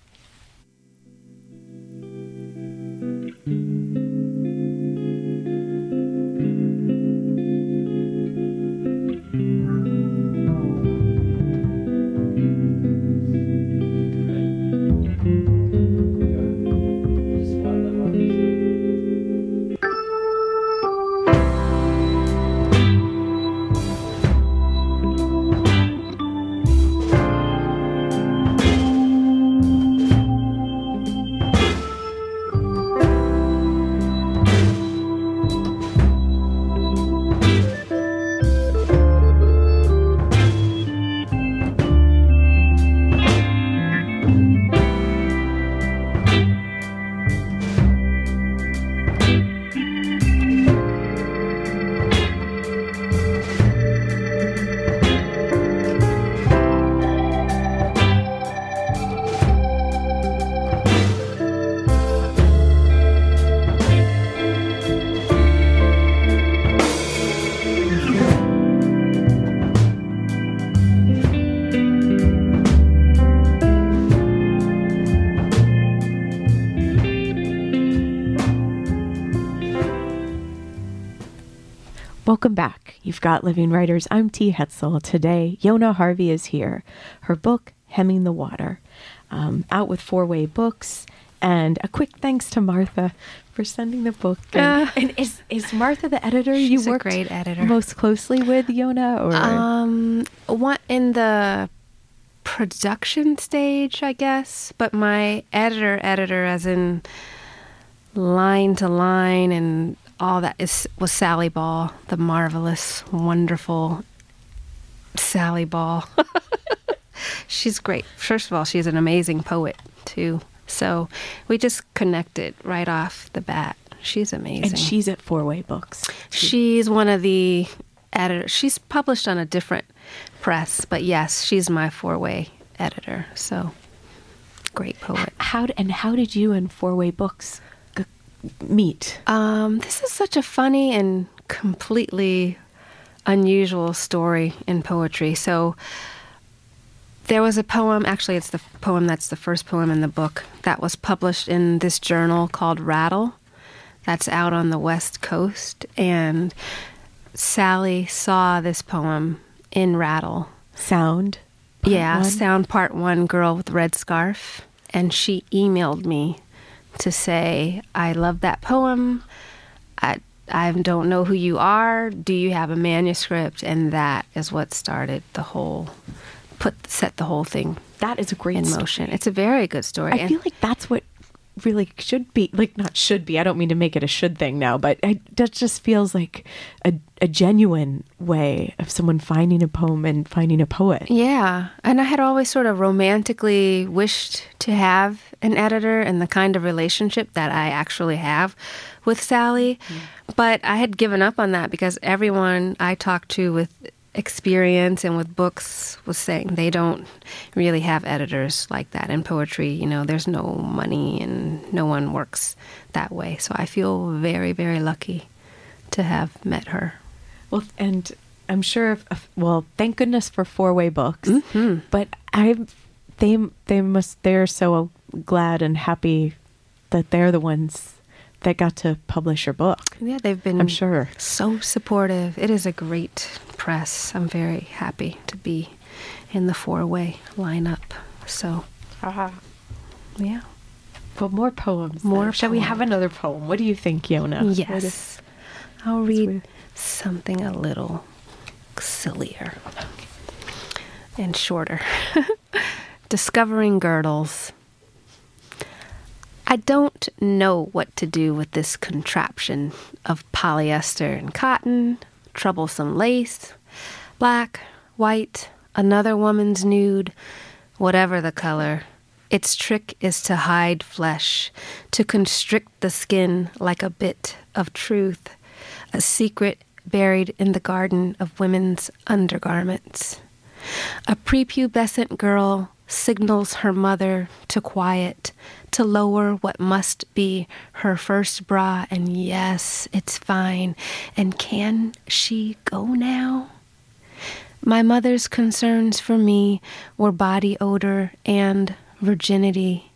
Welcome back. You've got Living Writers. I'm T. Hetzel. Today, Yona Harvey is here. Her book, Hemming the Water, um, out with Four Way Books. And a quick thanks to Martha for sending the book. And, uh, and is is Martha the editor you worked great editor. most closely with, Yona? Or um, what in the production stage, I guess. But my editor, editor, as in line to line and all that is was Sally Ball, the marvelous, wonderful Sally Ball. She's great. First of all, she's an amazing poet, too. So we just connected right off the bat. She's amazing. And she's at Four Way Books. She- she's one of the editors. She's published on a different press, but yes, she's my Four Way editor. So great poet. How And how did you and Four Way Books meet? Um, this is such a funny and completely unusual story in poetry. So there was a poem, actually it's the poem that's the first poem in the book, that was published in this journal called Rattle, that's out on the West Coast. And Sally saw this poem in Rattle. Sound? Yeah, one. Sound Part One, Girl with Red Scarf. And she emailed me to say, I love that poem. I I don't know who you are. Do you have a manuscript? And that is what started the whole, put set the whole thing. That is a great in motion. Story. It's a very good story. I and feel like that's what really should be, like not should be. I don't mean to make it a should thing now, but I, that just feels like a, a genuine way of someone finding a poem and finding a poet. Yeah. And I had always sort of romantically wished to have an editor and the kind of relationship that I actually have with Sally. Mm. But I had given up on that because everyone I talked to with experience and with books was saying they don't really have editors like that in poetry. You know, there's no money and no one works that way. So I feel very, very lucky to have met her. Well, and I'm sure, if, well, thank goodness for Four Way Books, mm-hmm. but I, they, they must, they're so glad and happy that they're the ones that got to publish your book. Yeah, they've been, I'm sure, so supportive. It is a great press. I'm very happy to be in the Four-Way lineup. So, uh-huh. yeah. But more poems. More. Shall poems. We have another poem? What do you think, Yona? Yes. Is, I'll read something a little sillier and shorter. Discovering Girdles. I don't know what to do with this contraption of polyester and cotton, troublesome lace, black, white, another woman's nude, whatever the color. Its trick is to hide flesh, to constrict the skin like a bit of truth, a secret buried in the garden of women's undergarments. A prepubescent girl signals her mother to quiet, to lower what must be her first bra, and yes, it's fine. And can she go now? My mother's concerns for me were body odor and virginity,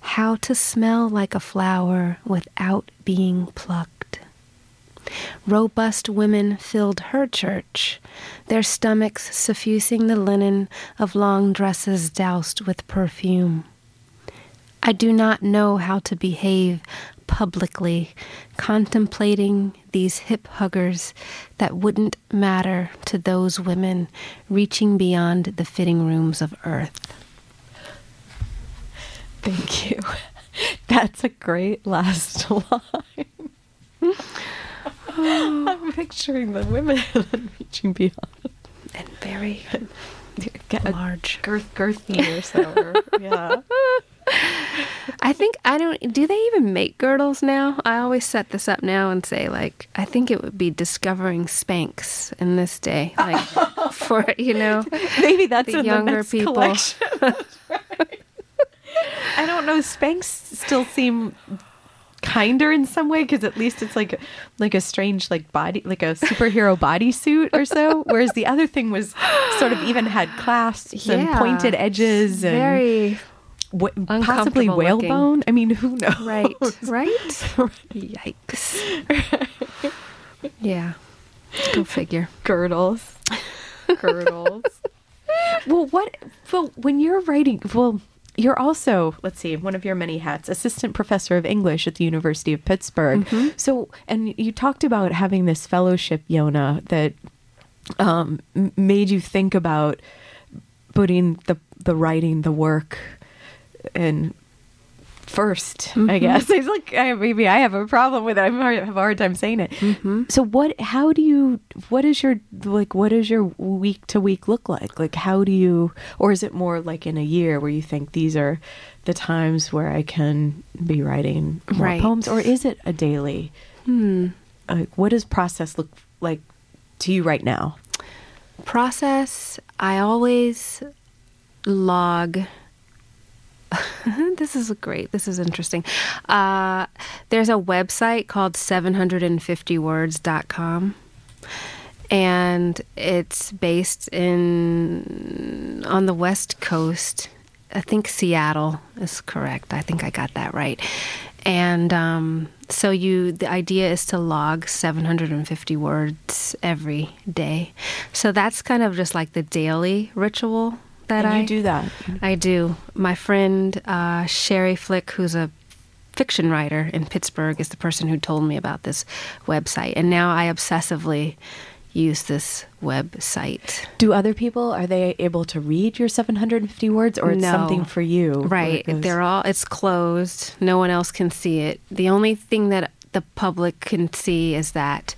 how to smell like a flower without being plucked. Robust women filled her church, their stomachs suffusing the linen of long dresses doused with perfume. I do not know how to behave publicly, contemplating these hip huggers that wouldn't matter to those women reaching beyond the fitting rooms of earth. Thank you. That's a great last line. I'm picturing the women reaching beyond. And very large. Girth, girthy or so. Yeah. I think, I don't, do they even make girdles now? I always set this up now and say, like, I think it would be discovering Spanx in this day. Like, for, you know, maybe that's the in younger the next people. Collection. Right. I don't know. Spanx still seem kinder in some way, because at least it's like like a strange like body, like a superhero bodysuit or so, whereas the other thing was sort of even had clasps yeah. and pointed edges and very w- possibly whalebone looking. I mean, who knows, right right, right. Yikes. Yeah, Go figure. Girdles. Girdles. Well, what, well, when you're writing, well, you're also, let's see, one of your many hats, assistant professor of English at the University of Pittsburgh. Mm-hmm. So, and you talked about having this fellowship, Yona, that um, made you think about putting the, the writing, the work, and first, mm-hmm. I guess. It's like, I, maybe I have a problem with it. I have a hard time saying it. Mm-hmm. So what, how do you, what is your, like, what is your week to week look like? Like, how do you, or is it more like in a year where you think these are the times where I can be writing more right. poems? Or is it a daily? Hmm. Like, what does process look like to you right now? Process, I always log. This is great. This is interesting. Uh, there's a website called seven fifty words dot com, and it's based in on the West Coast. I think Seattle is correct. I think I got that right. And um, so you, the idea is to log seven hundred fifty words every day. So that's kind of just like the daily ritual. That and I you do that. I do. My friend uh, Sherry Flick, who's a fiction writer in Pittsburgh, is the person who told me about this website, and now I obsessively use this website. Do other people, are they able to read your seven hundred fifty words, or it's no. something for you? Right. They're all. It's closed. No one else can see it. The only thing that the public can see is that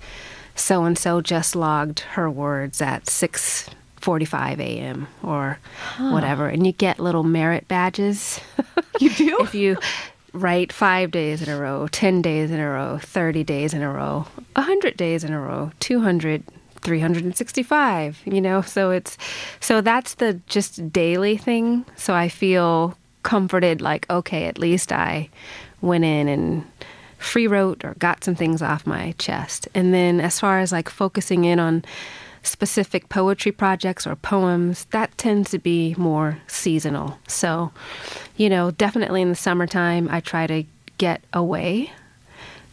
so and so just logged her words at six. forty-five a.m. or huh. whatever, and you get little merit badges. You do? If you write five days in a row, ten days in a row, thirty days in a row, a hundred days in a row, two hundred, three hundred and sixty-five. You know, so it's so that's the just daily thing. So I feel comforted, like okay, at least I went in and free wrote or got some things off my chest. And then as far as like focusing in on specific poetry projects or poems, that tends to be more seasonal. So, you know, definitely in the summertime, I try to get away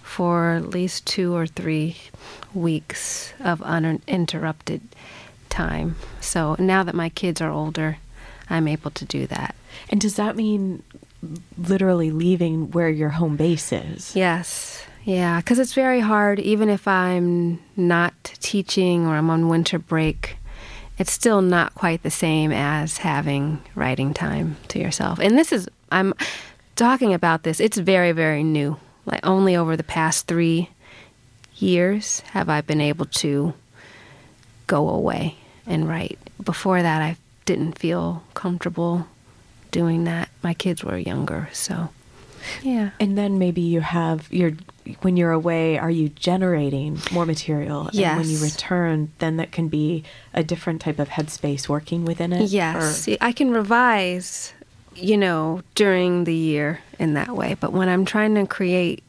for at least two or three weeks of uninterrupted time. So now that my kids are older, I'm able to do that. And does that mean literally leaving where your home base is? Yes. Yeah, because it's very hard, even if I'm not teaching or I'm on winter break, it's still not quite the same as having writing time to yourself. And this is, I'm talking about this, it's very, very new. Like only over the past three years have I been able to go away and write. Before that, I didn't feel comfortable doing that. My kids were younger, so... Yeah. And then maybe you have your, when you're away, are you generating more material? Yes. And when you return, then that can be a different type of headspace working within it? Yes. Or? I can revise, you know, during the year in that way. But when I'm trying to create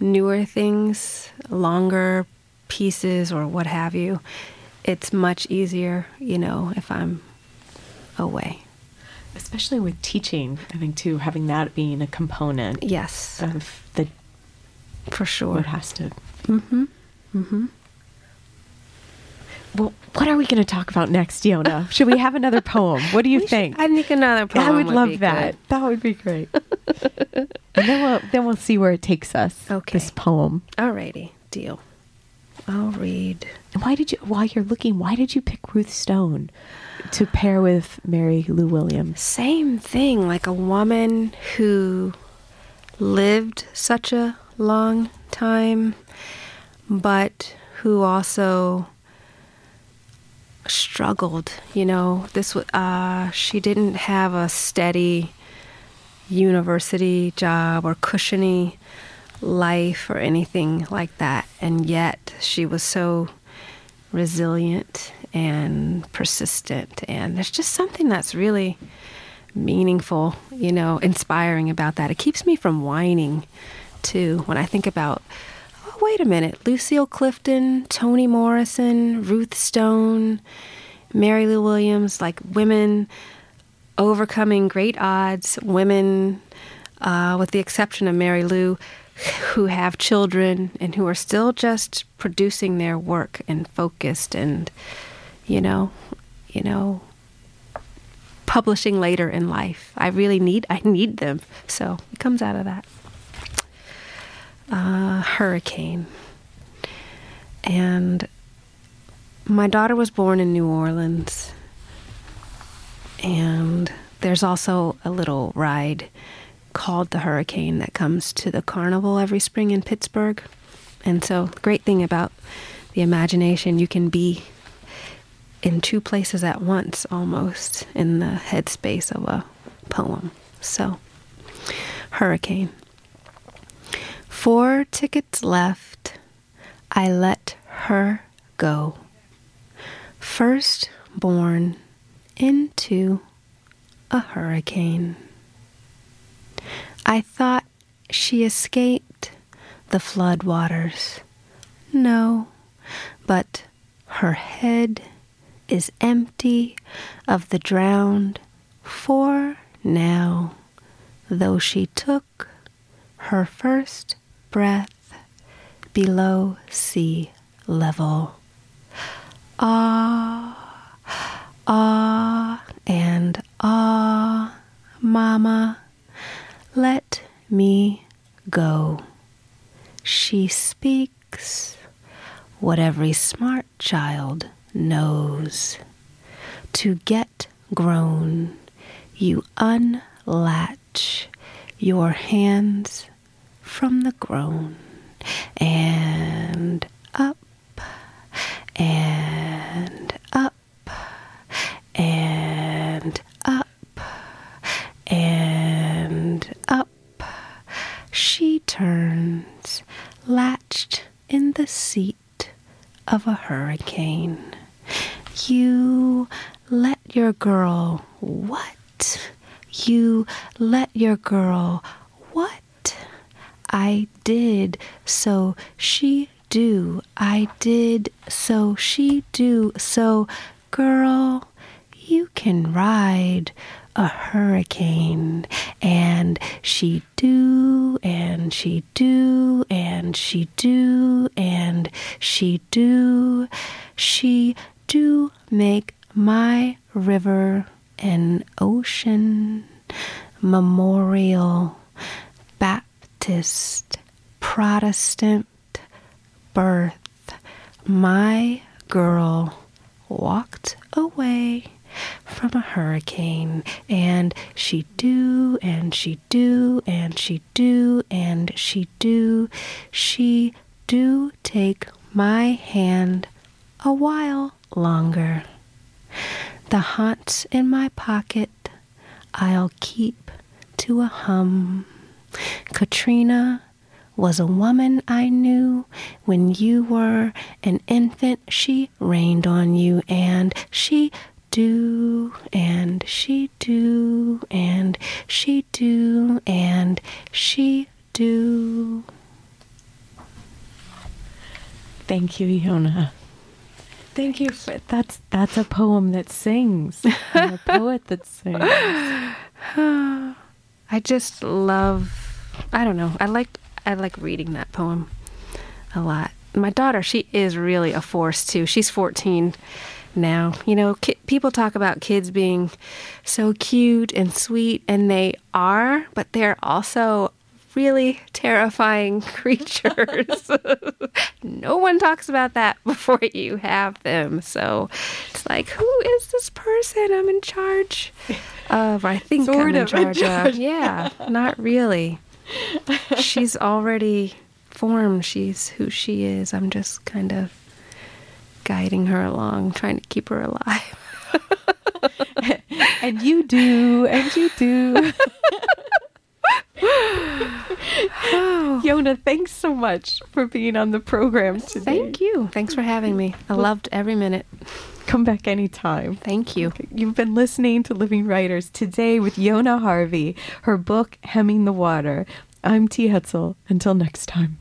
newer things, longer pieces or what have you, it's much easier, you know, if I'm away. Especially with teaching, I think, too, having that being a component. Yes. Of the... For sure. It has to... Mm-hmm. Mm-hmm. Well, what are we going to talk about next, Yona? Should we have another poem? What do you we think? Should, I think another poem I would, would love be that. Good. That would be great. And then we'll, then we'll see where it takes us, okay. This poem. All righty. Deal. I'll read. Why did you, while you're looking, why did you pick Ruth Stone to pair with Mary Lou Williams? Same thing, like a woman who lived such a long time, but who also struggled, you know. This uh, she didn't have a steady university job or cushiony life or anything like that, and yet she was so resilient and persistent, and there's just something that's really meaningful, you know, inspiring about that. It keeps me from whining too when I think about, oh wait a minute, Lucille Clifton, Toni Morrison, Ruth Stone, Mary Lou Williams, like women overcoming great odds, women uh, with the exception of Mary Lou, who have children and who are still just producing their work and focused and, you know, you know, publishing later in life. I really need, I need them. So it comes out of that. Uh, hurricane. And my daughter was born in New Orleans. And there's also a little ride called the Hurricane that comes to the carnival every spring in Pittsburgh. And so the great thing about the imagination, you can be in two places at once, almost, in the headspace of a poem. So, Hurricane. Four tickets left, I let her go. First born into a hurricane. I thought she escaped the flood waters. No, but her head is empty of the drowned for now, though she took her first breath below sea level. Ah, ah, and ah, Mama, let me go. She speaks what every smart child knows. To get grown, you unlatch your hands from the groan, and up, and up, and up, and up. She turns, latched in the seat of a hurricane. You let your girl what? You let your girl what? I did, so she do. I did, so she do. So, girl, you can ride a hurricane. And she do, and she do, and she do, and she do. She do make my river an ocean, memorial, Baptist, Protestant, birth. My girl walked away from a hurricane, and she do, and she do, and she do, and she do. She do take my hand a while longer. The haunts in my pocket I'll keep to a hum. Katrina was a woman I knew when you were an infant. She rained on you, and she do, and she do, and she do, and she do. Thank you, Yona. Thank you. For, that's that's a poem that sings, and a poet that sings. I just love. I don't know. I like I like reading that poem a lot. My daughter, she is really a force too. She's fourteen. Now, you know, ki- people talk about kids being so cute and sweet, and they are, but they're also really terrifying creatures. No one talks about that before you have them. So it's like, who is this person I'm in charge of? I think sort I'm in charge of. of. Yeah, not really. She's already formed. She's who she is. I'm just kind of guiding her along, trying to keep her alive. And you do, and you do. Oh. Yona, thanks so much for being on the program today. Thank you. Thanks for having me. I loved every minute. Come back anytime. Thank you. You've been listening to Living Writers today with Yona Harvey, her book, Hemming the Water. I'm T. Hetzel. Until next time.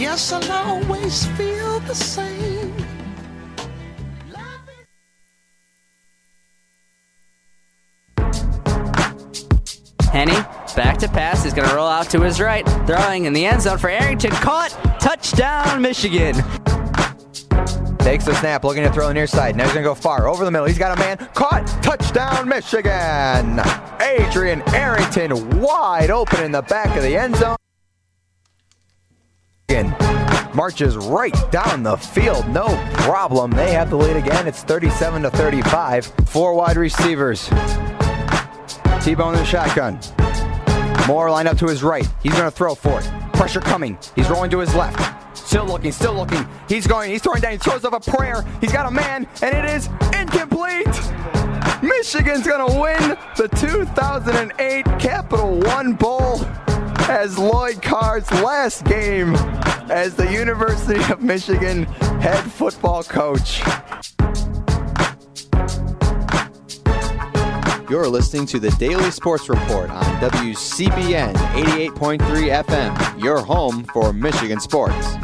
guess I'll always feel the same. Henny, back to pass. He's going to roll out to his right. Throwing in the end zone for Arrington. Caught. Touchdown, Michigan. Takes the snap. Looking to throw near side. Now he's going to go far. Over the middle. He's got a man. Caught. Touchdown, Michigan. Adrian Arrington wide open in the back of the end zone. Marches right down the field. No problem. They have the lead again. It's thirty-seven to thirty-five. Four wide receivers. T-bone in the shotgun. Moore lined up to his right. He's going to throw for it. Pressure coming. He's rolling to his left. Still looking, still looking. He's going, he's throwing down. He throws up a prayer. He's got a man, and it is incomplete. Michigan's going to win the two thousand eight Capital One Bowl as Lloyd Carr's last game as the University of Michigan head football coach. You're listening to the Daily Sports Report on W C B N eighty-eight point three F M, your home for Michigan sports.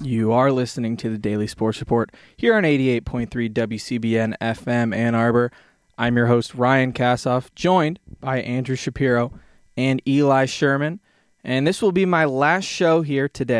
You are listening to the Daily Sports Report here on eighty-eight point three W C B N F M Ann Arbor. I'm your host, Ryan Kassoff, joined by Andrew Shapiro and Eli Sherman. And this will be my last show here today.